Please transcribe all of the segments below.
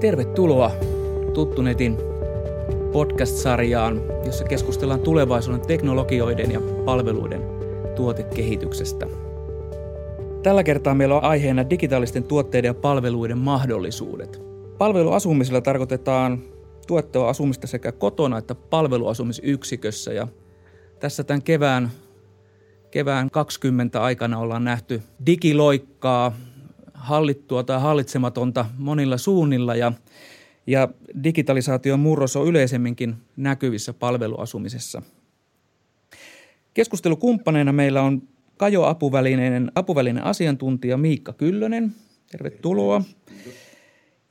Tervetuloa Tuttunetin podcast-sarjaan, jossa keskustellaan tulevaisuuden teknologioiden ja palveluiden tuotekehityksestä. Tällä kertaa meillä on aiheena digitaalisten tuotteiden ja palveluiden mahdollisuudet. Palveluasumisella tarkoitetaan tuettua asumista sekä kotona että palveluasumisyksikössä. Ja tässä tämän kevään 20 aikana ollaan nähty digiloikkaa, hallittua tai hallitsematonta monilla suunnilla ja digitalisaation murros on yleisemminkin näkyvissä palveluasumisessa. Keskustelukumppaneina meillä on Kajo apuvälineen asiantuntija Miikka Kyllönen. Tervetuloa.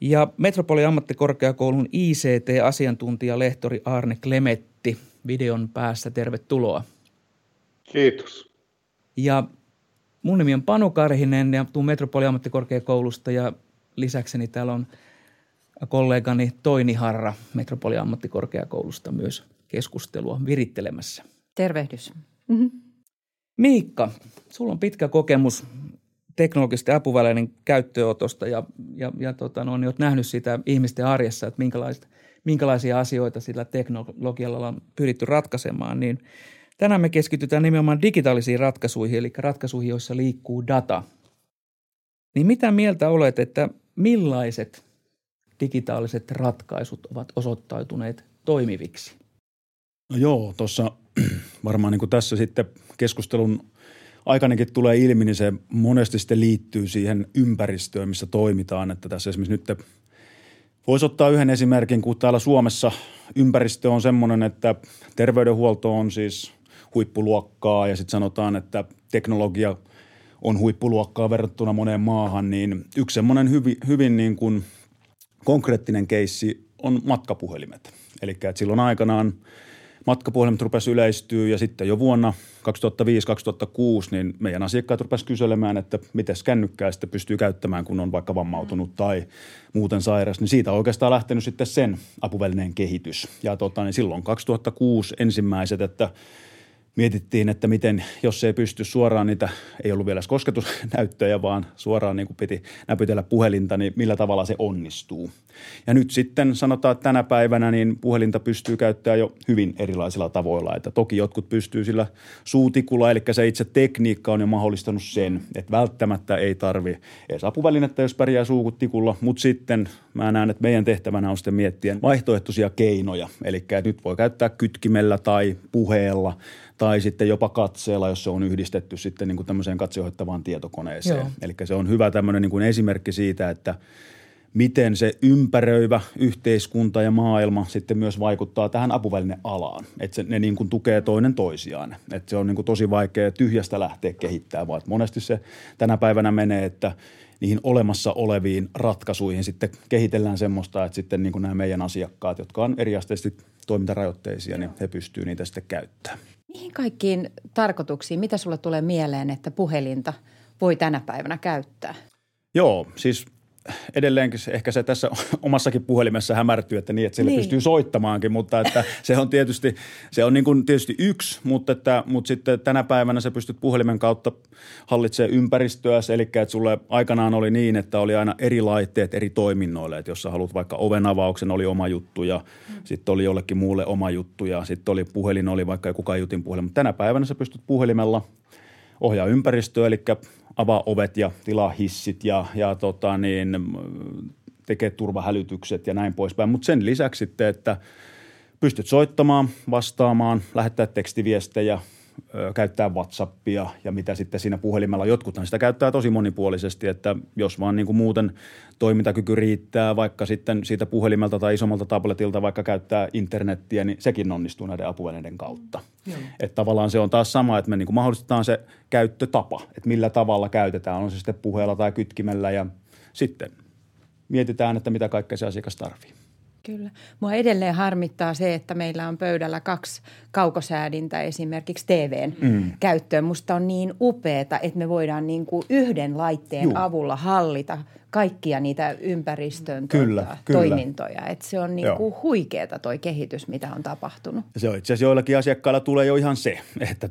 Ja Metropolian ammattikorkeakoulun ICT-asiantuntija lehtori Aarne Klemetti videon päässä. Tervetuloa. Kiitos. Ja mun nimi on Panu Karhinen ja tuun Metropolian ammattikorkeakoulusta ja lisäkseni täällä on kollegani Toini Harra Metropolian ammattikorkeakoulusta myös keskustelua virittelemässä. Tervehdys. Mm-hmm. Miikka, sulla on pitkä kokemus teknologisten apuvälineiden käyttöönotosta ja olet nähnyt sitä ihmisten arjessa, että minkälaisia asioita sillä teknologialla on pyritty ratkaisemaan, niin tänään me keskitytään nimenomaan digitaalisiin ratkaisuihin, eli ratkaisuihin, joissa liikkuu data. Niin mitä mieltä olet, että millaiset digitaaliset ratkaisut ovat osoittautuneet toimiviksi? No joo, tuossa varmaan niin kuin tässä sitten keskustelun aikainenkin tulee ilmi, niin se monesti sitten liittyy siihen ympäristöön, missä toimitaan. Että tässä esimerkiksi nyt voisi ottaa yhden esimerkin, kun täällä Suomessa ympäristö on semmoinen, että terveydenhuolto on siis huippuluokkaa ja sitten sanotaan, että teknologia on huippuluokkaa verrattuna moneen maahan, niin yksi semmoinen hyvin niin kuin konkreettinen keissi on matkapuhelimet. Eli että silloin aikanaan matkapuhelimet rupesi yleistyä ja sitten jo vuonna 2005-2006 niin meidän asiakkaat rupesi kyselemään, että miten kännykkää sitten pystyy käyttämään, kun on vaikka vammautunut tai muuten sairas. Niin siitä on oikeastaan lähtenyt sitten sen apuvälineen kehitys. Ja niin silloin 2006 ensimmäiset, että mietittiin, että miten, jos ei pysty suoraan niitä, ei ollut vielä kosketusnäyttöjä, vaan suoraan niin kuin piti näpytellä puhelinta, niin millä tavalla se onnistuu. Ja nyt sitten sanotaan, että tänä päivänä niin puhelinta pystyy käyttämään jo hyvin erilaisilla tavoilla. Että toki jotkut pystyy sillä suutikulla, eli se itse tekniikka on jo mahdollistanut sen, että välttämättä ei tarvitse edes apuvälinettä, jos pärjää suukutikulla, mutta sitten mä näen, että meidän tehtävänä on sitten miettiä vaihtoehtoisia keinoja. Eli nyt voi käyttää kytkimellä tai puheella tai sitten jopa katseella, jos se on yhdistetty sitten niin kuin tämmöiseen katseohjattavaan tietokoneeseen. Eli se on hyvä tämmöinen niin kuin esimerkki siitä, että miten se ympäröivä yhteiskunta ja maailma sitten myös vaikuttaa tähän apuvälinealaan. Että ne niin kuin tukee toinen toisiaan. Että se on niin kuin tosi vaikea tyhjästä lähteä kehittämään, vaan monesti se tänä päivänä menee, että niihin olemassa oleviin ratkaisuihin sitten kehitellään semmoista, että sitten niin kuin nämä meidän asiakkaat, jotka on eriasteisesti toimintarajoitteisia, niin he pystyvät niitä sitten käyttämään. Niihin kaikkiin tarkoituksiin, mitä sulla tulee mieleen, että puhelinta voi tänä päivänä käyttää? Joo, siis edelleenkin ehkä se tässä omassakin puhelimessa hämärtyy, että niin, että sille pystyy soittamaankin, mutta että se on tietysti, yksi, mutta sitten tänä päivänä sä pystyt puhelimen kautta hallitsemaan ympäristöäsi, eli että sulle aikanaan oli niin, että oli aina eri laitteet eri toiminnoille, että jos sä haluat vaikka oven avauksen, oli oma juttu ja sitten oli jollekin muulle oma juttu ja sitten oli puhelin, oli vaikka joku kaiutin puhelin, mutta tänä päivänä sä pystyt puhelimella ohjaa ympäristöä, eli avaa ovet ja tilaa hissit ja tekee turvahälytykset ja näin poispäin. Mutta sen lisäksi sitten, että pystyt soittamaan, vastaamaan, lähettää tekstiviestejä, käyttää WhatsAppia ja mitä sitten siinä puhelimella. Jotkuthan sitä käyttää tosi monipuolisesti, että jos vaan niin kuin muuten toimintakyky riittää, vaikka sitten siitä puhelimelta tai isommalta tabletilta vaikka käyttää internettiä, niin sekin onnistuu näiden apuvälineiden kautta. Että tavallaan se on taas sama, että me niin kuin mahdollistetaan se käyttötapa, että millä tavalla käytetään, on se sitten puheella tai kytkimellä ja sitten mietitään, että mitä kaikkea se asiakas tarvitsee. Kyllä. Mua edelleen harmittaa se, että meillä on pöydällä 2 kaukosäädintä esimerkiksi TV:n käyttöön. Musta on niin upeeta, että me voidaan niin kuin yhden laitteen avulla hallita kaikkia niitä ympäristön toimintoja. Et se on niin kuin huikeeta toi kehitys, mitä on tapahtunut. Se on itse asiassa joillakin asiakkailla tulee jo ihan se, että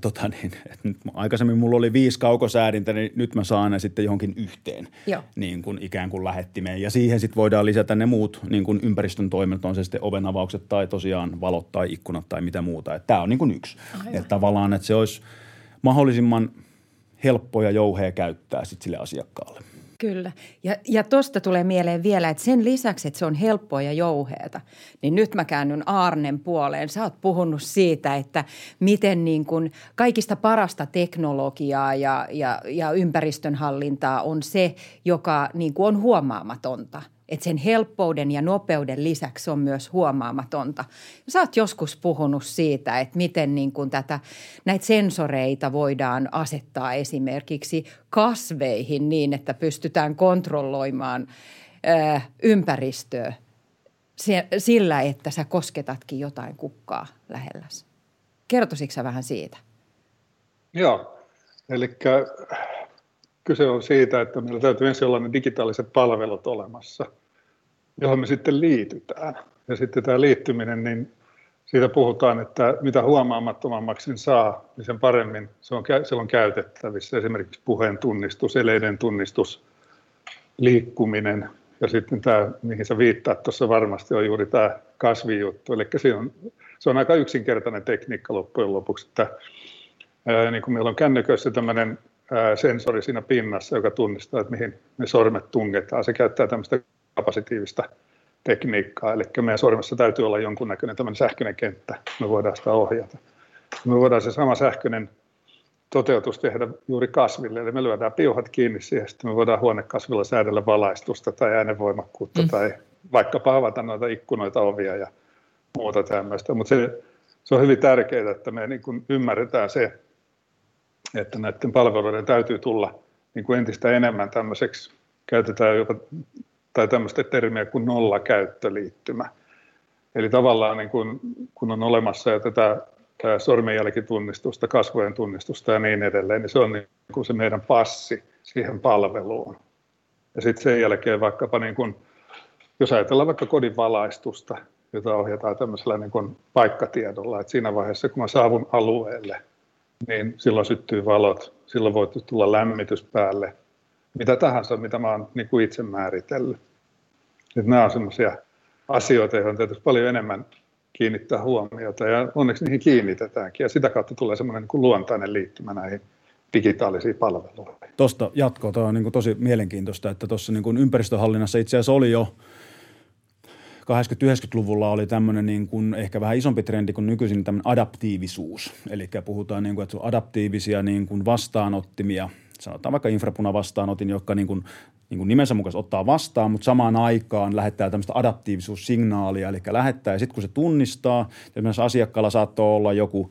aikaisemmin mulla oli 5 kaukosäädintä, niin nyt mä saan ne sitten johonkin yhteen niin kuin ikään kuin lähettimeen. Ja siihen sitten voidaan lisätä ne muut niin kuin ympäristön toiminnot, on se sitten ovenavaukset tai tosiaan valot tai ikkunat tai mitä muuta. Että tämä on niin kuin yksi. Että tavallaan, että se olisi mahdollisimman helppo ja jouhea käyttää sitten sille asiakkaalle. Kyllä. Ja tuosta tulee mieleen vielä, että sen lisäksi, että se on helppoa ja jouheata, niin nyt mä käännyn Aarnen puoleen. Sä oot puhunut siitä, että miten niin kuin kaikista parasta teknologiaa ja ympäristönhallintaa on se, joka niin kuin on huomaamatonta. Että sen helppouden ja nopeuden lisäksi on myös huomaamatonta. Sä oot joskus puhunut siitä, että miten niin kuin näitä sensoreita voidaan asettaa esimerkiksi kasveihin niin, että pystytään kontrolloimaan ympäristöä sillä, että sä kosketatkin jotain kukkaa lähelläsi. Kertoisitko sä vähän siitä? Joo, eli kyse on siitä, että meillä täytyy ensin olla ne digitaaliset palvelut olemassa, johon me sitten liitytään. Ja sitten tämä liittyminen, niin siitä puhutaan, että mitä huomaamattomammaksi sen saa, niin sen paremmin se on käytettävissä. Esimerkiksi puheen tunnistus, eleiden tunnistus, liikkuminen ja sitten tämä, mihin sä viittaat tuossa varmasti, on juuri tämä kasvijuttu. Eli se on aika yksinkertainen tekniikka loppujen lopuksi, että niin kuin meillä on kännyköissä tämmöinen sensori siinä pinnassa, joka tunnistaa, että mihin ne sormet tungetaan. Se käyttää tämmöistä kapasitiivista tekniikkaa, eli meidän sormessa täytyy olla jonkunnäköinen tämmöinen sähköinen kenttä, me voidaan sitä ohjata. Me voidaan se sama sähköinen toteutus tehdä juuri kasville, eli me lyödään piuhat kiinni siihen, sitten me voidaan huonekasvilla säädellä valaistusta tai äänenvoimakkuutta tai vaikkapa avata noita ikkunoita, ovia ja muuta tämmöistä, mutta se on hyvin tärkeää, että me niin kuin ymmärretään se, että näiden palveluiden täytyy tulla niin kuin entistä enemmän tämmöiseksi, käytetään jopa tai tämmöistä termiä kuin nollakäyttöliittymä. Eli tavallaan niin kuin, kun on olemassa jo tätä sormenjälkitunnistusta, kasvojen tunnistusta ja niin edelleen, niin se on niin kuin se meidän passi siihen palveluun. Ja sitten sen jälkeen vaikkapa, niin kuin, jos ajatellaan vaikka kodin valaistusta, jota ohjataan tämmöisellä niin kuin paikkatiedolla, että siinä vaiheessa, kun mä saavun alueelle, niin silloin syttyy valot, silloin voi tulla lämmitys päälle, mitä tahansa, mitä mä oon niin kuin itse määritellyt. Et nämä on semmoisia asioita, joihin täytyisi paljon enemmän kiinnittää huomiota, ja onneksi niihin kiinnitetäänkin, ja sitä kautta tulee semmoinen niin kuin luontainen liittymä näihin digitaalisiin palveluihin. Tuosta jatkoa, tämä on niin kuin tosi mielenkiintoista, että tuossa niin kuin ympäristöhallinnassa itse asiassa oli jo 80-90-luvulla oli tämmöinen niin kuin ehkä vähän isompi trendi kuin nykyisin tämmöinen adaptiivisuus. Eli puhutaan niin kuin, että adaptiivisia niin kuin vastaanottimia, sanotaan vaikka infrapunavastaanotin, jotka niin kuin nimensä mukaan ottaa vastaan, mutta samaan aikaan lähettää tämmöistä adaptiivisuussignaalia, eli lähettää ja sitten kun se tunnistaa, esimerkiksi asiakkaalla saattoi olla joku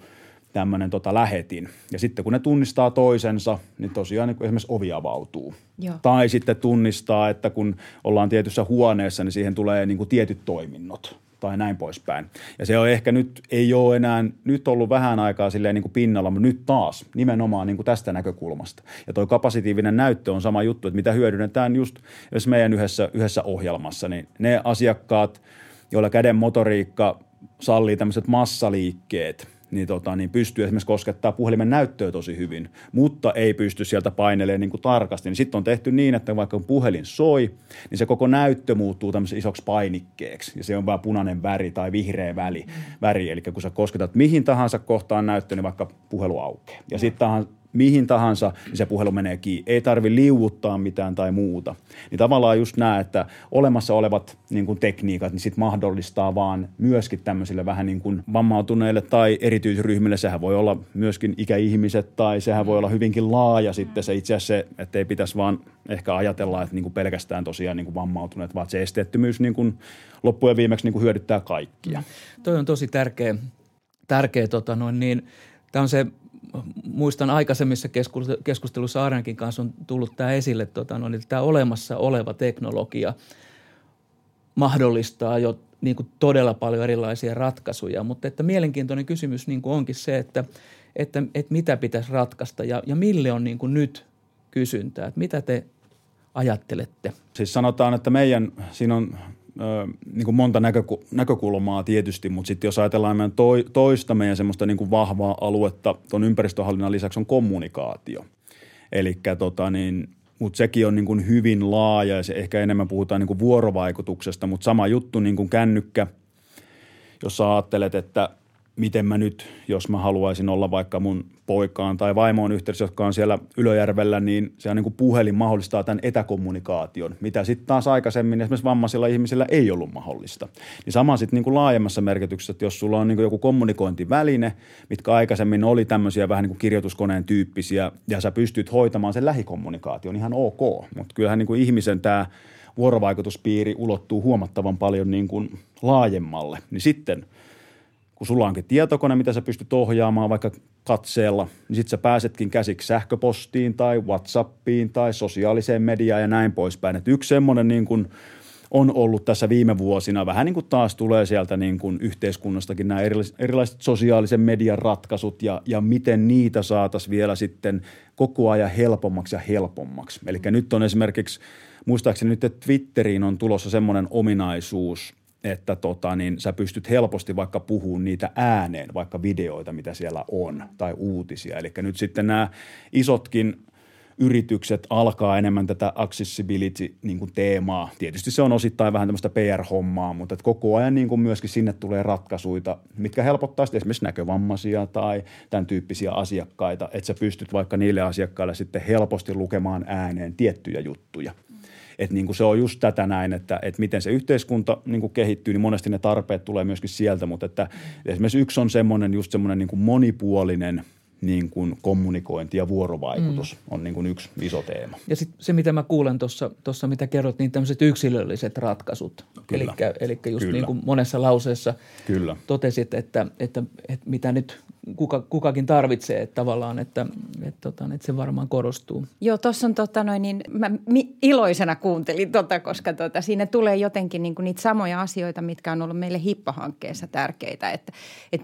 tämmöinen lähetin. Ja sitten kun ne tunnistaa toisensa, niin tosiaan niin esimerkiksi ovi avautuu. Joo. Tai sitten tunnistaa, että kun ollaan tietyssä huoneessa, niin siihen tulee niin kuin tietyt toiminnot tai näin poispäin. Ja se on ehkä nyt, ei ole enää, nyt ollut vähän aikaa silleen niin kuin pinnalla, mutta nyt taas nimenomaan niin kuin tästä näkökulmasta. Ja toi kapasitiivinen näyttö on sama juttu, että mitä hyödynnetään just jos meidän yhdessä ohjelmassa, niin ne asiakkaat, joilla käden motoriikka sallii tämmöiset massaliikkeet, niin pystyy esimerkiksi koskettaa puhelimen näyttöä tosi hyvin, mutta ei pysty sieltä painelemaan niin kuin tarkasti. Niin sitten on tehty niin, että vaikka puhelin soi, niin se koko näyttö muuttuu tämmöisen isoksi painikkeeksi. Ja se on vaan punainen väri tai vihreä väri. Eli kun sä kosketat mihin tahansa kohtaan näyttöä, niin vaikka puhelu aukeaa. Ja sitten mihin tahansa, niin se puhelu menee kiinni. Ei tarvitse liuuttaa mitään tai muuta. Niin tavallaan just nämä, että olemassa olevat niin kuin tekniikat, niin sit mahdollistaa vaan myöskin tämmöisille vähän niin kuin vammautuneille tai erityisryhmille. Sehän voi olla myöskin ikäihmiset tai sehän voi olla hyvinkin laaja sitten se itse asiassa se, että ei pitäisi vaan ehkä ajatella, että niin kuin pelkästään tosiaan niin kuin vammautuneet, vaan se esteettömyys niin kuin loppujen viimeksi niin kuin hyödyttää kaikkia. Toi on tosi tärkeä tämä on se, muistan aikaisemmissa keskustelussa Aarnenkin kanssa on tullut tämä esille, että tämä olemassa oleva teknologia mahdollistaa jo niin kuin todella paljon erilaisia ratkaisuja, mutta että mielenkiintoinen kysymys niin kuin onkin se, että mitä pitäisi ratkaista ja mille on niin kuin nyt kysyntää, että mitä te ajattelette? Siis sanotaan, että meidän siinä on niin kuin monta näkökulmaa tietysti, mutta sitten jos ajatellaan meidän toista meidän semmoista niin kuin vahvaa aluetta tuon ympäristöhallinnan lisäksi on kommunikaatio. Elikkä mutta sekin on niin kuin hyvin laaja ja se ehkä enemmän puhutaan niin kuin vuorovaikutuksesta, mutta sama juttu niin kuin kännykkä, jos sä ajattelet, että miten mä nyt, jos mä haluaisin olla vaikka mun poikaan tai vaimoon yhteydessä, jotka on siellä Ylöjärvellä, niin se on niin kuin puhelin mahdollistaa tämän etäkommunikaation, mitä sitten taas aikaisemmin esimerkiksi vammaisilla ihmisillä ei ollut mahdollista. Niin sama sitten niin kuin laajemmassa merkityksessä, että jos sulla on niin kuin joku kommunikointiväline, mitkä aikaisemmin oli tämmöisiä vähän niin kuin kirjoituskoneen tyyppisiä ja sä pystyt hoitamaan sen lähikommunikaation, ihan ok, mutta kyllähän niin kuin ihmisen tämä vuorovaikutuspiiri ulottuu huomattavan paljon niin kuin laajemmalle, niin sitten – kun sulla onkin tietokone, mitä sä pystyt ohjaamaan vaikka katseella, niin sit sä pääsetkin käsiksi sähköpostiin tai WhatsAppiin tai sosiaaliseen mediaan ja näin poispäin. Et yksi semmoinen niin kun on ollut tässä viime vuosina, vähän niin kuin taas tulee sieltä niin kun yhteiskunnastakin nämä erilaiset sosiaalisen median ratkaisut ja miten niitä saataisiin vielä sitten koko ajan helpommaksi ja helpommaksi. Eli nyt on esimerkiksi, muistaakseni nyt, että Twitteriin on tulossa semmoinen ominaisuus, että sä pystyt helposti vaikka puhumaan niitä ääneen, vaikka videoita, mitä siellä on, tai uutisia. Eli nyt sitten nämä isotkin yritykset alkaa enemmän tätä accessibility-teemaa. Tietysti se on osittain vähän tämmöistä PR-hommaa, mutta että koko ajan niin kuin myöskin sinne tulee ratkaisuja, mitkä helpottaa sitten esimerkiksi näkövammaisia tai tämän tyyppisiä asiakkaita, että sä pystyt vaikka niille asiakkaille sitten helposti lukemaan ääneen tiettyjä juttuja. Että niin kuin se on just tätä näin, että miten se yhteiskunta niin kuin kehittyy, niin monesti ne tarpeet tulee myöskin sieltä, mutta että esimerkiksi yksi on semmoinen just semmoinen niin kuin monipuolinen niin kuin kommunikointi ja vuorovaikutus on niin kuin yksi iso teema. Ja sitten se, mitä mä kuulen tuossa, mitä kerrot, niin tämmöiset yksilölliset ratkaisut. Elikkä just niin kuin monessa lauseessa totesit, että mitä nyt kukakin tarvitsee, että tavallaan, että se varmaan korostuu. Joo, tuossa on mä iloisena kuuntelin koska siinä tulee jotenkin niin kuin niitä samoja asioita, mitkä on ollut meille HIPPA-hankkeessa tärkeitä, että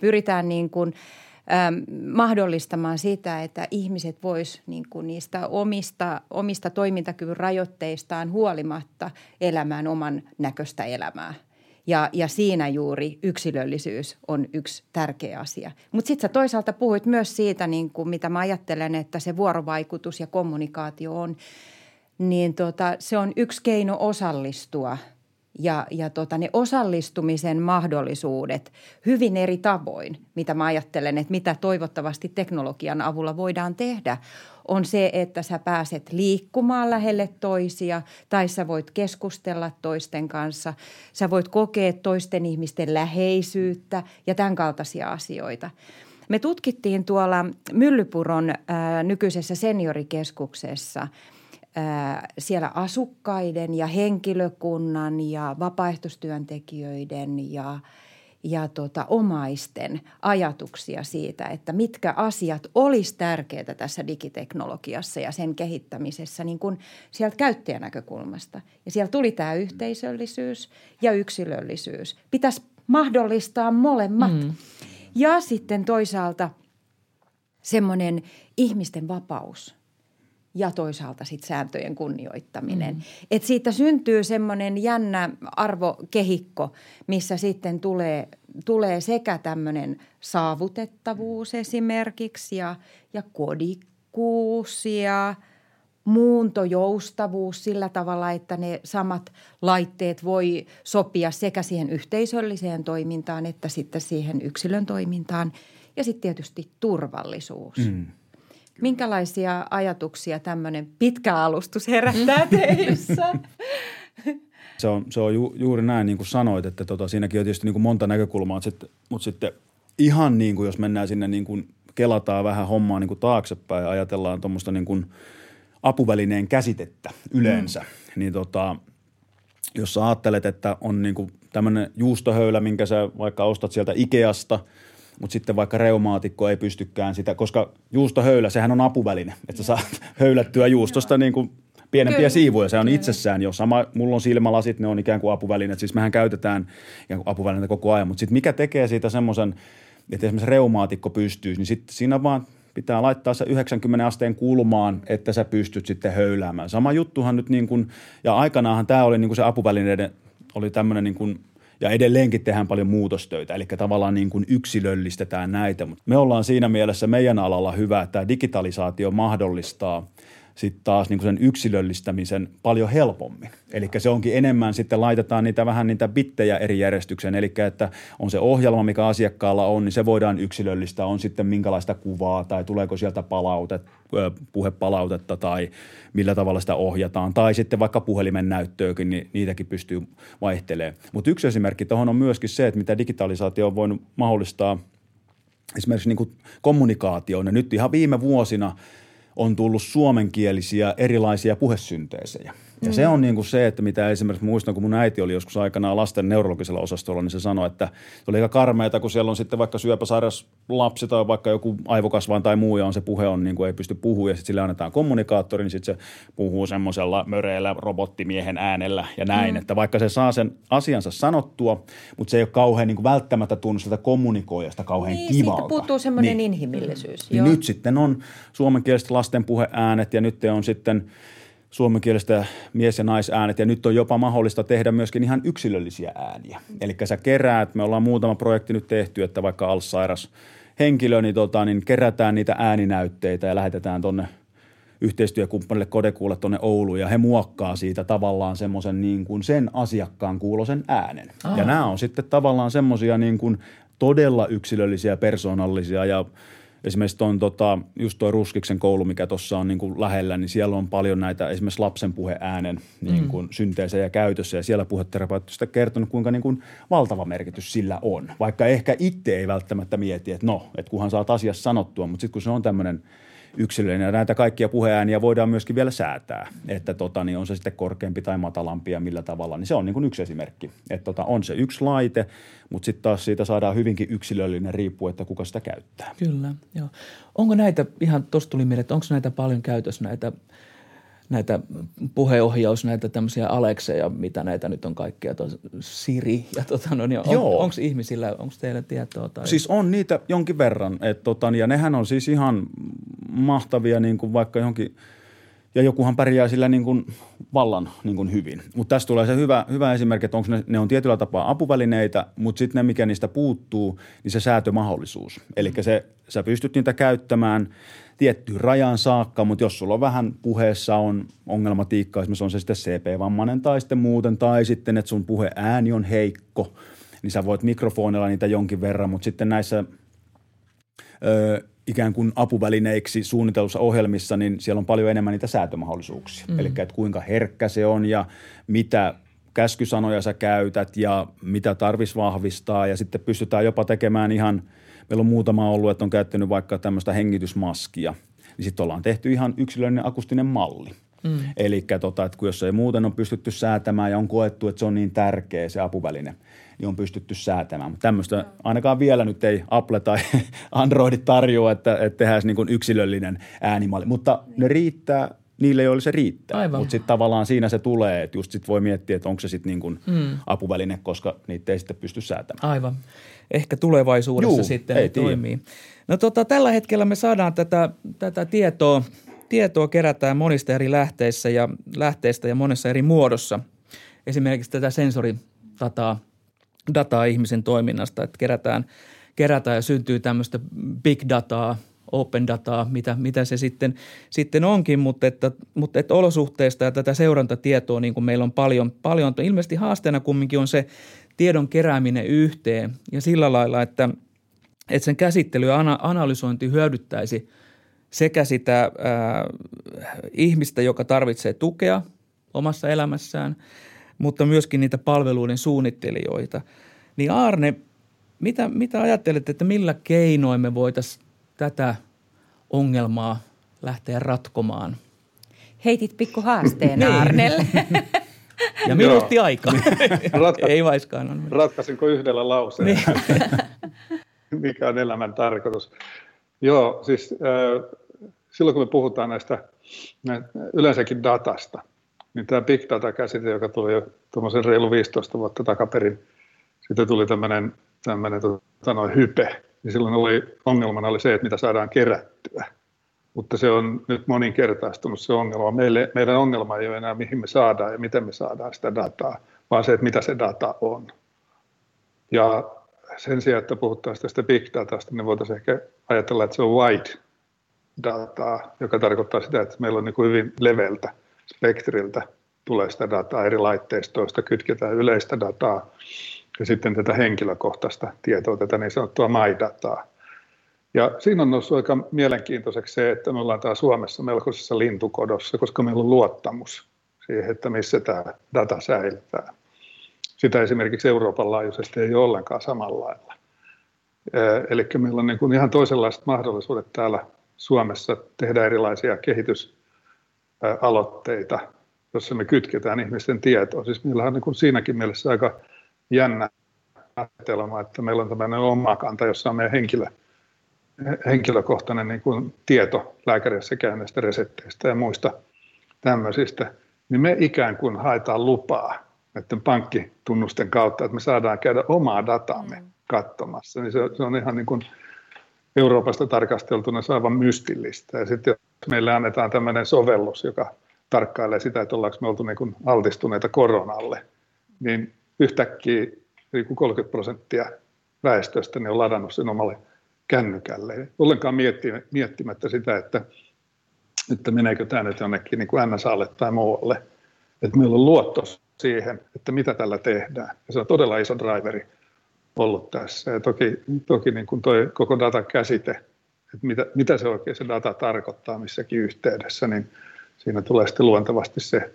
pyritään niin kuin mahdollistamaan sitä, että ihmiset vois niin kuin niistä omista toimintakyvyn rajoitteistaan huolimatta elämään oman näköistä elämää. Ja siinä juuri yksilöllisyys on yksi tärkeä asia. Mutta sitten sä toisaalta puhuit myös siitä, niin kuin mitä mä ajattelen, että se vuorovaikutus ja kommunikaatio on, niin se on yksi keino osallistua ja ne osallistumisen mahdollisuudet hyvin eri tavoin, mitä mä ajattelen, että mitä toivottavasti teknologian avulla voidaan tehdä, on se, että sä pääset liikkumaan lähelle toisia tai sä voit keskustella toisten kanssa. Sä voit kokea toisten ihmisten läheisyyttä ja tämän kaltaisia asioita. Me tutkittiin tuolla Myllypuron nykyisessä seniorikeskuksessa siellä asukkaiden ja henkilökunnan ja vapaaehtoistyöntekijöiden ja omaisten ajatuksia siitä, että mitkä asiat olisi tärkeitä tässä digiteknologiassa ja sen kehittämisessä niin kuin sieltä käyttäjän näkökulmasta. Ja siellä tuli tämä yhteisöllisyys ja yksilöllisyys. Pitäisi mahdollistaa molemmat. Ja sitten toisaalta semmoinen ihmisten vapaus ja toisaalta sitten sääntöjen kunnioittaminen. Että siitä syntyy semmoinen jännä arvokehikko, missä sitten tulee sekä tämmöinen saavutettavuus esimerkiksi ja kodikkuus ja muuntojoustavuus sillä tavalla, että ne samat laitteet voi sopia sekä siihen yhteisölliseen toimintaan että sitten siihen yksilön toimintaan ja sitten tietysti turvallisuus. Minkälaisia ajatuksia tämmöinen pitkä alustus herättää teissä? Se on juuri näin, niin kuin sanoit, että siinäkin on tietysti niin kuin monta näkökulmaa, mutta sitten ihan niin kuin jos mennään sinne niin kuin kelataan vähän hommaa niin kuin taaksepäin ja ajatellaan tuommoista niin kuin apuvälineen käsitettä yleensä, niin jos sä ajattelet, että on niin kuin tämmöinen juustohöylä, minkä sä vaikka ostat sieltä Ikeasta – mutta sitten vaikka reumaatikko ei pystykään sitä, koska juustohöylä, sehän on apuväline, että sä saat höylättyä juustosta niin kuin pienempiä siivuja. Se on itsessään jo sama, mulla on silmälasit, ne on ikään kuin apuvälineet, siis mehän käytetään ikään kuin apuvälineitä koko ajan, mutta sitten mikä tekee siitä semmoisen, että esimerkiksi reumaatikko pystyisi, niin sitten siinä vaan pitää laittaa se 90 asteen kulmaan, että sä pystyt sitten höyläämään. Sama juttuhan nyt niin kuin, ja aikanaanhan tämä oli niin kuin se apuvälineiden, oli tämmöinen niin kuin, ja edelleenkin tehdään paljon muutostöitä, eli tavallaan niin kuin yksilöllistetään näitä. Mutta me ollaan siinä mielessä meidän alalla hyvä, että tämä digitalisaatio mahdollistaa sitten taas niin kuin sen yksilöllistämisen paljon helpommin. Eli se onkin enemmän sitten laitetaan niitä vähän niitä bittejä eri järjestykseen, eli että on se ohjelma, mikä asiakkaalla on, niin se voidaan yksilöllistää, on sitten minkälaista kuvaa tai tuleeko sieltä puhepalautetta tai millä tavalla sitä ohjataan tai sitten vaikka puhelimen näyttöäkin, niin niitäkin pystyy vaihtelemaan. Mutta yksi esimerkki tuohon on myöskin se, että mitä digitalisaatio on voinut mahdollistaa esimerkiksi niin kuin kommunikaatioon, ja nyt ihan viime vuosina on tullut suomenkielisiä erilaisia puhesynteesejä. Ja se on niin kuin se, että mitä esimerkiksi muistan, kun mun äiti oli joskus aikanaan lasten neurologisella osastolla, niin se sanoi, että se oli aika karmeata, kun siellä on sitten vaikka syöpäsairas lapsi tai vaikka joku aivokasvain tai muu, ja on se puhe on niin kuin ei pysty puhumaan, ja sitten sille annetaan kommunikaattori, niin sitten se puhuu semmoisella möreillä robottimiehen äänellä ja näin, että vaikka se saa sen asiansa sanottua, mutta se ei ole kauhean niin kuin välttämättä tunnu sitä kommunikoijasta kauhean kivalta. Siitä puuttuu semmoinen inhimillisyys. Niin nyt sitten on suomenkieliset lasten puheäänet ja nyt on sitten suomenkielistä mies- ja naisäänet, ja nyt on jopa mahdollista tehdä myöskin ihan yksilöllisiä ääniä. Eli sä keräät, me ollaan muutama projekti nyt tehty, että vaikka alssairas henkilö, niin, niin kerätään niitä ääninäytteitä ja lähetetään tonne yhteistyökumppanille Kodekuulle tuonne Ouluun, ja he muokkaa siitä tavallaan semmoisen niin kuin sen asiakkaan kuuloisen äänen. Aha. Ja nämä on sitten tavallaan semmoisia niin kuin todella yksilöllisiä, persoonallisia ja esimerkiksi tuon just tuo Ruskiksen koulu, mikä tuossa on niin kuin lähellä, niin siellä on paljon näitä esimerkiksi lapsen puheäänen niin kuin synteesejä käytössä. Ja siellä puheterapeutti on kertonut, kuinka niin kuin valtava merkitys sillä on. Vaikka ehkä itse ei välttämättä mieti, että no, että kunhan saat asiassa sanottua, mutta sitten kun se on tämmöinen yksilöllinen, ja näitä kaikkia puheääniä voidaan myöskin vielä säätää, että niin on se sitten korkeampi tai matalampi ja millä tavalla, niin se on niin kuin yksi esimerkki. Että on se yksi laite, mutta sitten taas siitä saadaan hyvinkin yksilöllinen riippuen, että kuka sitä käyttää. Kyllä, joo. Onko näitä, ihan tuossa tuli mieleen, että onko näitä paljon käytössä näitä puheohjaus, näitä tämmöisiä Alexeja, mitä näitä nyt on kaikkia, Siri ja onko ihmisillä, onko teillä tietoa? Tai? Siis on niitä jonkin verran, että ja nehän on siis ihan mahtavia niin kuin vaikka johonkin, ja jokuhan pärjää sillä niin kuin vallan niin kuin hyvin. Mutta tässä tulee se hyvä esimerkki, että onko ne on tietyllä tapaa apuvälineitä, mutta sitten ne, mikä niistä puuttuu, niin se säätömahdollisuus. Eli sä pystyt niitä käyttämään tiettyyn rajaan saakka, mutta jos sulla on vähän puheessa on ongelmatiikkaa, esimerkiksi on se sitten CP-vammainen tai sitten muuten, tai sitten, että sun puheääni on heikko, niin sä voit mikrofonilla niitä jonkin verran, mutta sitten näissä ikään kuin apuvälineiksi suunnitellussa ohjelmissa, niin siellä on paljon enemmän niitä säätömahdollisuuksia. Eli että kuinka herkkä se on ja mitä käskysanoja sä käytät ja mitä tarvitsisi vahvistaa ja sitten pystytään jopa tekemään ihan, meillä on muutama ollut, että on käyttänyt vaikka tämmöistä hengitysmaskia, niin sitten ollaan tehty ihan yksilöllinen akustinen malli. Eli että kun jos ei muuten on pystytty säätämään ja on koettu, että se on niin tärkeä se apuväline, niin on pystytty säätämään. Mutta tämmöistä ainakaan vielä nyt ei Apple tai Android tarjoa, että tehdään niin kuin yksilöllinen äänimalli. Mutta ne riittää niille, joille se riittää. Mutta sitten tavallaan siinä se tulee, että just sitten voi miettiä, että onko se sitten niin kuin apuväline, koska niitä ei sitten pysty säätämään. Aivan. Ehkä tulevaisuudessa sitten ei toimii. No tällä hetkellä me saadaan tätä tietoa. Tietoa kerätään monista eri lähteistä ja monessa eri muodossa. Esimerkiksi tätä sensoridataa ihmisen toiminnasta, että kerätään ja syntyy tämmöistä big dataa, open dataa, mitä se sitten onkin, mutta että olosuhteista ja tätä seurantatietoa niin kuin meillä on paljon. Ilmeisesti haasteena kumminkin on se tiedon kerääminen yhteen ja sillä lailla, että sen käsittely ja analysointi hyödyttäisi sekä sitä ihmistä, joka tarvitsee tukea omassa elämässään, mutta myöskin niitä palveluiden suunnittelijoita. Niin Aarne, mitä ajattelet, että millä keinoin me voitaisiin tätä ongelmaa lähteä ratkomaan? Heitit pikku haasteen Aarnelle. Ja minuutti aikaa. Ei vaiskaan. Ratkaisinko yhdellä lauseella? Mikä on elämän tarkoitus? Joo, siis silloin kun me puhutaan näistä yleensäkin datasta, niin tämä big data-käsite, joka tuli jo tuommoisen reilu 15 vuotta takaperin, sitten tuli tämmöinen hype, niin silloin ongelmana oli se, että mitä saadaan kerättyä. Mutta se on nyt moninkertaistunut se ongelma. Meidän ongelma ei ole enää, mihin me saadaan ja miten me saadaan sitä dataa, vaan se, että mitä se data on. Ja sen sijaan, että puhuttaisiin tästä big datasta, niin voitaisiin ehkä ajatella, että se on wide dataa, joka tarkoittaa sitä, että meillä on niin kuin hyvin leveltä spektriltä tulee sitä dataa eri laitteistoista, kytketään yleistä dataa ja sitten tätä henkilökohtaista tietoa, tätä niin sanottua MyDataa. Ja siinä on noussut aika mielenkiintoiseksi se, että me ollaan täällä Suomessa melkoisessa lintukodossa, koska meillä on luottamus siihen, että missä tämä data säilytään. Sitä esimerkiksi Euroopan laajuisesti ei ole ollenkaan samalla lailla. Eli meillä on niin kuin ihan toisenlaiset mahdollisuudet täällä Suomessa tehdä erilaisia kehitysaloitteita, jossa me kytketään ihmisten tietoa. Siis meillä on niin kuin siinäkin mielessä aika jännä ajatelma, että meillä on tämmöinen Omakanta, jossa on meidän henkilökohtainen niin kuin tieto lääkärissä käyneistä resepteistä ja muista tämmöisistä, niin me ikään kuin haetaan lupaa näiden pankkitunnusten kautta, että me saadaan käydä omaa dataamme katsomassa. Niin se on ihan niin kuin Euroopasta tarkasteltuna aivan mystillistä. Ja sitten jos meille annetaan tämmöinen sovellus, joka tarkkailee sitä, että ollaanko me oltu niin kuin altistuneita koronalle, niin yhtäkkiä niin kuin 30% väestöstä niin on ladannut sen omalle kännykälle. Ollenkaan miettimättä sitä, että meneekö tämä nyt jonnekin niin kuin NSAlle tai muualle. Että meillä on luotto siihen, että mitä tällä tehdään. Ja se on todella iso driveri ollut tässä. Ja toki niin kuin toi koko datan käsite, että mitä se oikein se data tarkoittaa missäkin yhteydessä, niin siinä tulee sitten luontevasti se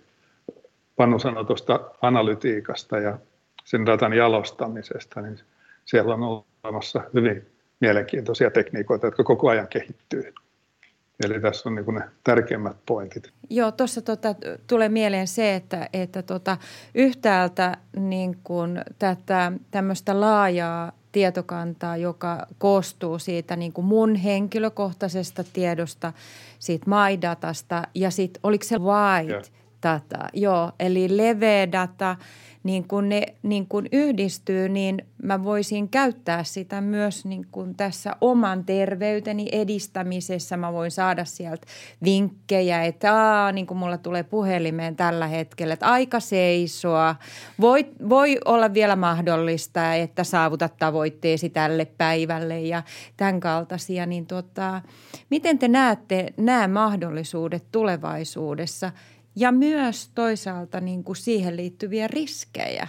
Panu sanoi tuosta analytiikasta ja sen datan jalostamisesta, niin siellä on olemassa hyvin mielenkiintoisia tekniikoita, jotka koko ajan kehittyy. Eli tässä on niin kuin ne tärkeimmät pointit. Joo, tuossa tulee mieleen se, että yhtäältä niin kuin tätä tämmöistä laajaa tietokantaa, joka koostuu siitä niin kuin mun henkilökohtaisesta tiedosta, siitä MyDatasta ja sitten oliko se wide data, joo, eli leveä data, niin kun ne niin kun yhdistyy, niin mä voisin käyttää sitä myös niin kun tässä oman terveyteni edistämisessä. Mä voin saada sieltä vinkkejä, että niin kun mulla tulee puhelimeen tällä hetkellä, että aika seisoa. Voi olla vielä mahdollista, että saavutat tavoitteesi tälle päivälle ja tämän kaltaisia. Niin miten te näette nämä mahdollisuudet tulevaisuudessa? Ja myös toisaalta niin kuin siihen liittyviä riskejä.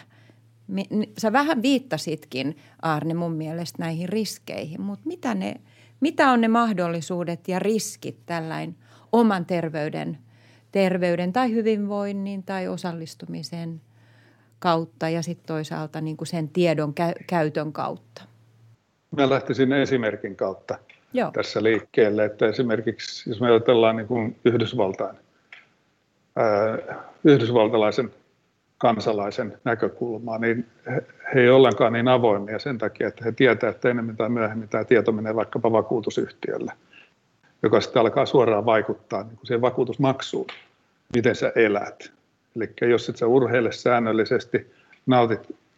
Sä vähän viittasitkin, Aarne, mun mielestä näihin riskeihin, mutta mitä on ne mahdollisuudet ja riskit tällainen oman terveyden tai hyvinvoinnin tai osallistumisen kautta ja sitten toisaalta niin kuin sen tiedon käytön kautta? Mä lähtisin esimerkin kautta tässä liikkeelle, että esimerkiksi jos me ajatellaan niin kuin Yhdysvaltain, yhdysvaltalaisen kansalaisen näkökulmaa, niin he ei ollenkaan niin avoimia sen takia, että he tietävät, että enemmän tai myöhemmin tämä tieto menee vaikkapa vakuutusyhtiölle, joka sitten alkaa suoraan vaikuttaa niin kuin siihen vakuutusmaksuun, miten sä elät. Eli jos et sä urheile säännöllisesti,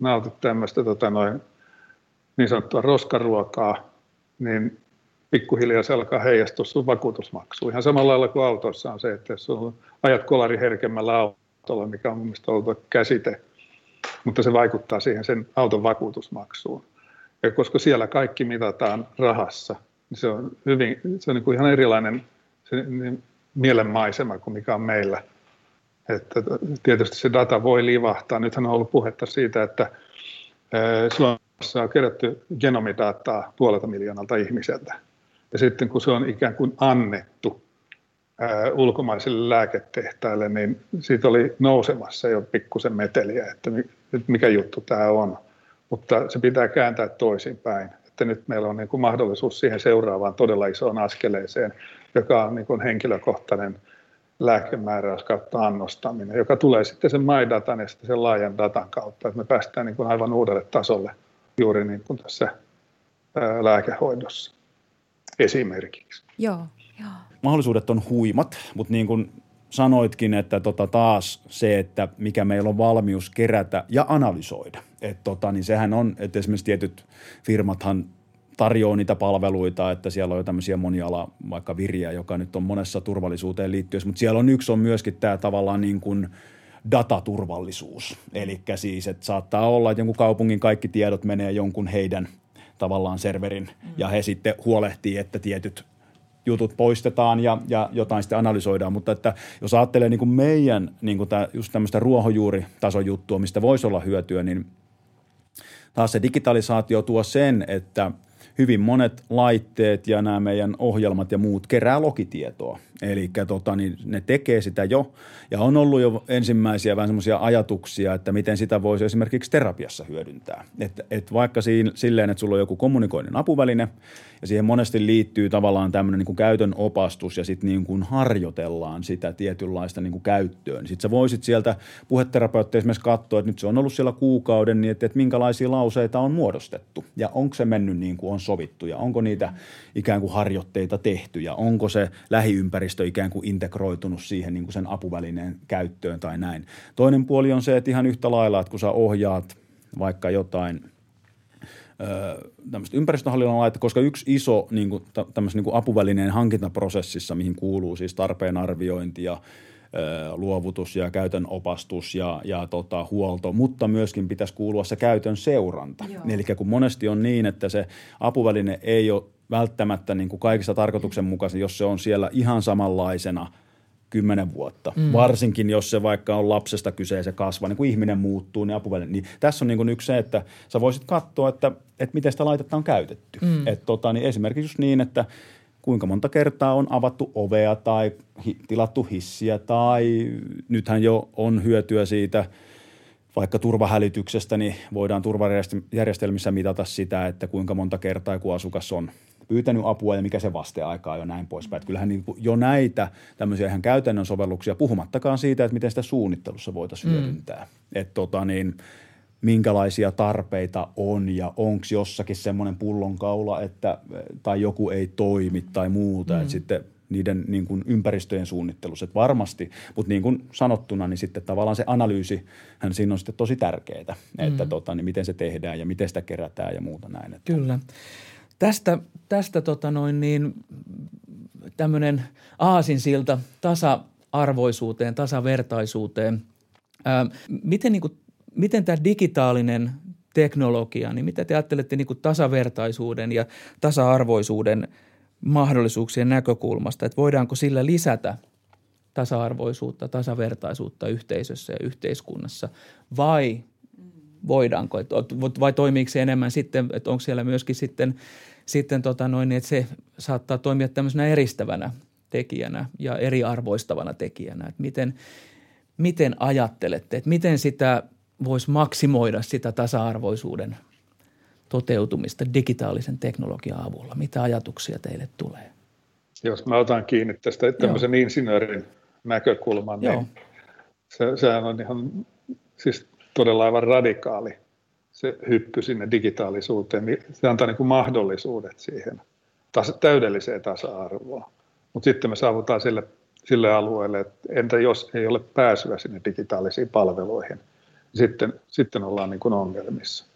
nautit tämmöistä niin sanottua roskaruokaa, niin pikkuhiljaa se alkaa heijastua sun vakuutusmaksuun. Ihan samalla lailla kuin autossa on se, että jos on ajat kolari herkemmällä autolla, mikä on mun mielestä outo käsite, mutta se vaikuttaa siihen sen auton vakuutusmaksuun. Ja koska siellä kaikki mitataan rahassa, niin se on niin kuin ihan erilainen niin mielenmaisema kuin mikä on meillä. Että tietysti se data voi livahtaa. Nythän on ollut puhetta siitä, että Suomessa on kerätty genomidataa 500 000 ihmiseltä. Ja sitten kun se on ikään kuin annettu ulkomaisille lääketehtaille, niin siitä oli nousemassa jo pikkusen meteliä, että nyt mikä juttu tämä on. Mutta se pitää kääntää toisinpäin, että nyt meillä on niin kuin mahdollisuus siihen seuraavaan todella isoon askeleeseen, joka on niin kuin henkilökohtainen lääkemääräys kautta annostaminen, joka tulee sitten sen MyDatan ja sitten sen laajan datan kautta, että me päästään niin kuin aivan uudelle tasolle juuri niin kuin tässä lääkehoidossa esimerkiksi. Joo. mahdollisuudet on huimat, mutta niin kuin sanoitkin, että taas se, että mikä meillä on valmius kerätä ja analysoida. Että niin sehän on, että esimerkiksi tietyt firmathan tarjoaa niitä palveluita, että siellä on jo tämmöisiä moniala, vaikka Viriä, joka nyt on monessa turvallisuuteen liittyessä, mutta siellä on yksi on myöskin tämä tavallaan niin kuin dataturvallisuus. Eli siis, että saattaa olla, että jonkun kaupungin kaikki tiedot menee jonkun heidän tavallaan serverin ja he sitten huolehtii, että tietyt jutut poistetaan ja jotain sitten analysoidaan, mutta että jos ajattelee niin kuin meidän niin kuin just tämmöistä ruohonjuuritason juttua, mistä voisi olla hyötyä, niin taas se digitalisaatio tuo sen, että hyvin monet laitteet ja nämä meidän ohjelmat ja muut kerää logitietoa, eli niin ne tekee sitä jo ja on ollut jo ensimmäisiä vähän semmoisia ajatuksia, että miten sitä voisi esimerkiksi terapiassa hyödyntää. Et vaikka silleen, että sulla on joku kommunikoinnin apuväline ja siihen monesti liittyy tavallaan tämmöinen niin kuin käytön opastus ja sitten niin kuin harjoitellaan sitä tietynlaista niin kuin käyttöön. Sitten sä voisit sieltä puheterapeuttia esimerkiksi katsoa, että nyt se on ollut siellä kuukauden, niin että minkälaisia lauseita on muodostettu ja onko se mennyt niin kuin on sovittu ja onko niitä ikään kuin harjoitteita tehty ja onko se lähiympäristö ikään kuin integroitunut siihen niin kuin sen apuvälineen käyttöön tai näin. Toinen puoli on se, että ihan yhtä lailla, että kun sä ohjaat vaikka jotain tämmöistä ympäristöhallinnon laitetta, koska yksi iso niin kuin, tämmöisen niin kuin apuvälineen hankintaprosessissa, mihin kuuluu siis tarpeen arviointi ja luovutus ja käytön opastus ja huolto, mutta myöskin pitäisi kuulua se käytön seuranta. Joo. Eli kun monesti on niin, että se apuväline ei ole välttämättä niin kuin kaikista tarkoituksenmukaisen, jos se on siellä ihan samanlaisena 10 vuotta. Varsinkin, jos se vaikka on lapsesta kyse, se kasvaa, niin kun ihminen muuttuu, niin apuväline. Niin tässä on niin kuin yksi se, että sä voisit katsoa, että miten sitä laitetta on käytetty. Että niin esimerkiksi just niin, että kuinka monta kertaa on avattu ovea tai tilattu hissiä tai nythän jo on hyötyä siitä vaikka turvahälytyksestä, niin voidaan turvajärjestelmissä mitata sitä, että kuinka monta kertaa kun asukas on pyytänyt apua ja mikä se vasteaika on ja näin poispäin. Että kyllähän niin jo näitä tämmöisiä ihan käytännön sovelluksia, puhumattakaan siitä, että miten sitä suunnittelussa voitaisiin hyödyntää. Että minkälaisia tarpeita on ja onko jossakin semmoinen pullonkaula, että tai joku ei toimi tai muuta, että sitten niiden niin kuin ympäristöjen suunnittelussa, että varmasti, mutta niin kuin sanottuna, niin sitten tavallaan se analyysi, hän siinä on sitten tosi tärkeää, että niin miten se tehdään ja miten sitä kerätään ja muuta näin. Että. Kyllä. Tästä tämmöinen aasinsilta tasa-arvoisuuteen, tasavertaisuuteen. Miten tämä digitaalinen teknologia, niin mitä te ajattelette niin kuin tasavertaisuuden ja tasa-arvoisuuden mahdollisuuksien näkökulmasta, että voidaanko sillä lisätä tasa-arvoisuutta, tasavertaisuutta yhteisössä ja yhteiskunnassa vai voidaanko, vai toimiiko se enemmän sitten, että onko siellä myöskin sitten että se saattaa toimia tämmöisenä eristävänä tekijänä ja eriarvoistavana tekijänä, että miten ajattelette, että miten sitä voisi maksimoida sitä tasa-arvoisuuden toteutumista digitaalisen teknologian avulla? Mitä ajatuksia teille tulee? Jos mä otan kiinni tästä tämmöisen insinöörin näkökulman, niin sehän on ihan siis todella aivan radikaali se hyppy sinne digitaalisuuteen. Se antaa niin kuin mahdollisuudet siihen täydelliseen tasa-arvoon, mutta sitten me saavutaan sille alueelle, että entä jos ei ole pääsyä sinne digitaalisiin palveluihin, sitten ollaan niin kuin ongelmissa.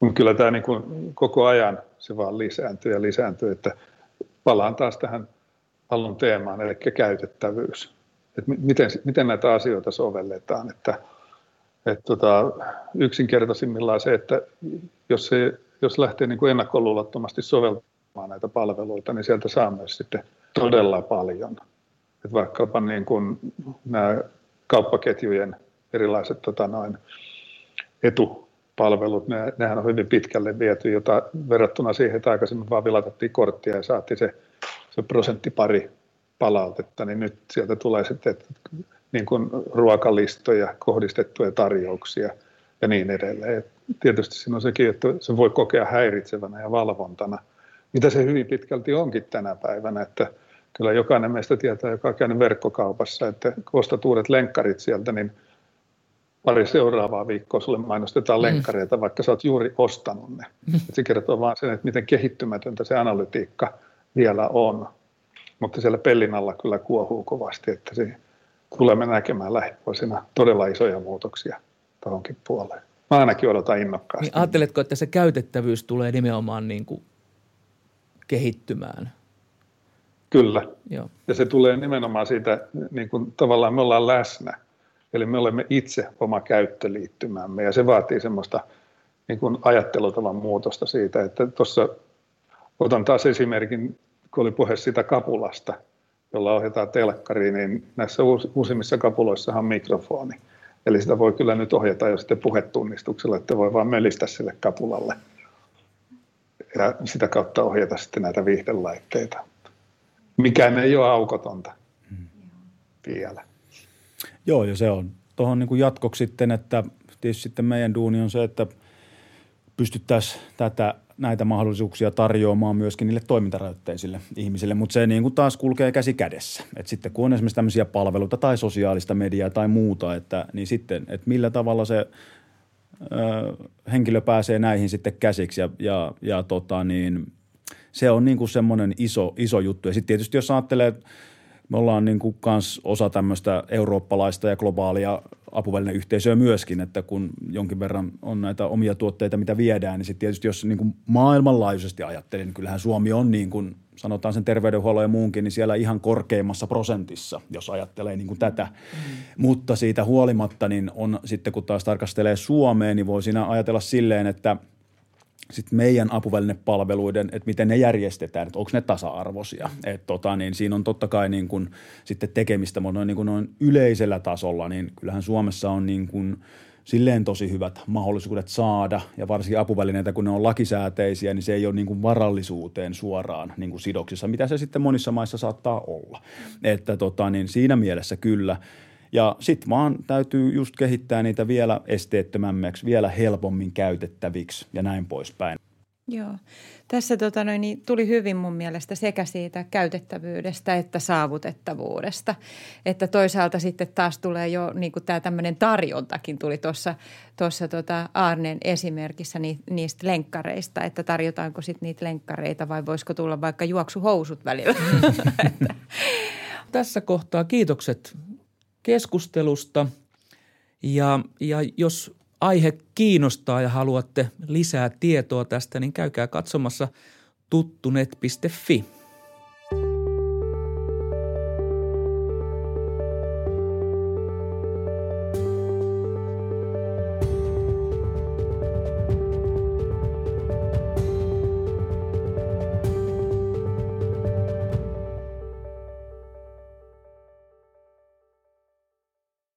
Mutta kyllä tämä niin kuin koko ajan se vaan lisääntyy, että palaan taas tähän alun teemaan, eli käytettävyys. Että miten näitä asioita sovelletaan, että yksinkertaisimmillaan se, että jos lähtee niin kuin ennakkoluulottomasti soveltamaan näitä palveluita, niin sieltä saa myös sitten todella paljon. Että vaikkapa niin kuin nämä kauppaketjujen erilaiset etupalvelut, nehän on hyvin pitkälle viety, jota verrattuna siihen, että aikaisemmin vaan vilatettiin korttia ja saatiin se prosenttipari palautetta, niin nyt sieltä tulee sitten niin kuin ruokalistoja, kohdistettuja tarjouksia ja niin edelleen. Et tietysti siinä on sekin, että se voi kokea häiritsevänä ja valvontana, mitä se hyvin pitkälti onkin tänä päivänä, että kyllä jokainen meistä tietää, joka on käynyt verkkokaupassa, että kun ostat uudet lenkkarit sieltä, niin pari seuraavaa viikkoa sulle mainostetaan lenkkareita, vaikka sä oot juuri ostanut ne. Se kertoo vaan sen, että miten kehittymätöntä se analytiikka vielä on. mutta siellä pellin alla kyllä kuohuu kovasti, että se tulemme näkemään lähivuosina todella isoja muutoksia tuohonkin puoleen. Mä ainakin odotan innokkaasti. Niin ajatteletko, että se käytettävyys tulee nimenomaan niin kuin kehittymään? Kyllä. Joo. Ja se tulee nimenomaan siitä, niin kuin tavallaan me ollaan läsnä. Eli me olemme itse oma käyttöliittymämme ja se vaatii semmoista niin kuin ajattelutavan muutosta siitä, että tuossa otan taas esimerkin, kun oli puhe siitä kapulasta, jolla ohjataan telkkariin, niin näissä uusimmissa kapuloissa on mikrofoni. Eli sitä voi kyllä nyt ohjata jo sitten puhetunnistuksella, että voi vaan mölistää sille kapulalle ja sitä kautta ohjata sitten näitä viihdelaitteita. Mikään ei ole aukotonta vielä. Joo, ja se on. Tuohon niin kuin jatkoksi sitten, että tietysti sitten meidän duuni on se, että pystyttäisiin näitä mahdollisuuksia tarjoamaan myöskin niille toimintarajoitteisille ihmisille, mutta se niin kuin taas kulkee käsi kädessä. Et sitten kun on esimerkiksi tämmöisiä palveluita tai sosiaalista mediaa tai muuta, että, niin sitten, että millä tavalla se henkilö pääsee näihin sitten käsiksi ja se on niin kuin semmoinen iso juttu. Ja sitten tietysti jos ajattelee, me ollaan niin kuin kans osa tämmöistä eurooppalaista ja globaalia apuvälineyhteisöä myöskin, että kun jonkin verran on näitä omia tuotteita, mitä viedään, niin sitten tietysti jos niin kuin maailmanlaajuisesti ajattelee, niin kyllähän Suomi on niin kuin sanotaan sen terveydenhuollon ja muunkin, niin siellä ihan korkeimmassa prosentissa, jos ajattelee niin kuin tätä. Mutta siitä huolimatta, niin on sitten kun taas tarkastelee Suomeen, niin voi siinä ajatella silleen, että sitten meidän apuvälinepalveluiden, että miten ne järjestetään, että onko ne tasa-arvoisia. Että niin siinä on totta kai niin kuin sitten tekemistä, mutta noin yleisellä tasolla, niin kyllähän Suomessa on niin kuin silleen tosi hyvät mahdollisuudet saada, ja varsinkin apuvälineitä, kun ne on lakisääteisiä, niin se ei ole niin kuin varallisuuteen suoraan niin kuin sidoksissa, mitä se sitten monissa maissa saattaa olla. Että niin siinä mielessä kyllä. Ja sitten vaan täytyy just kehittää niitä vielä esteettömämmäksi, vielä helpommin käytettäviksi ja näin poispäin. Joo. Tässä tuli hyvin mun mielestä sekä siitä käytettävyydestä että saavutettavuudesta. Että toisaalta sitten taas tulee jo niin kuin tämä tämmöinen tarjontakin tuli tuossa Aarneen esimerkissä niistä lenkkareista. Että tarjotaanko sitten niitä lenkkareita vai voisiko tulla vaikka juoksuhousut välillä. Tässä kohtaa kiitokset keskustelusta ja jos aihe kiinnostaa ja haluatte lisää tietoa tästä, niin käykää katsomassa tuttunet.fi.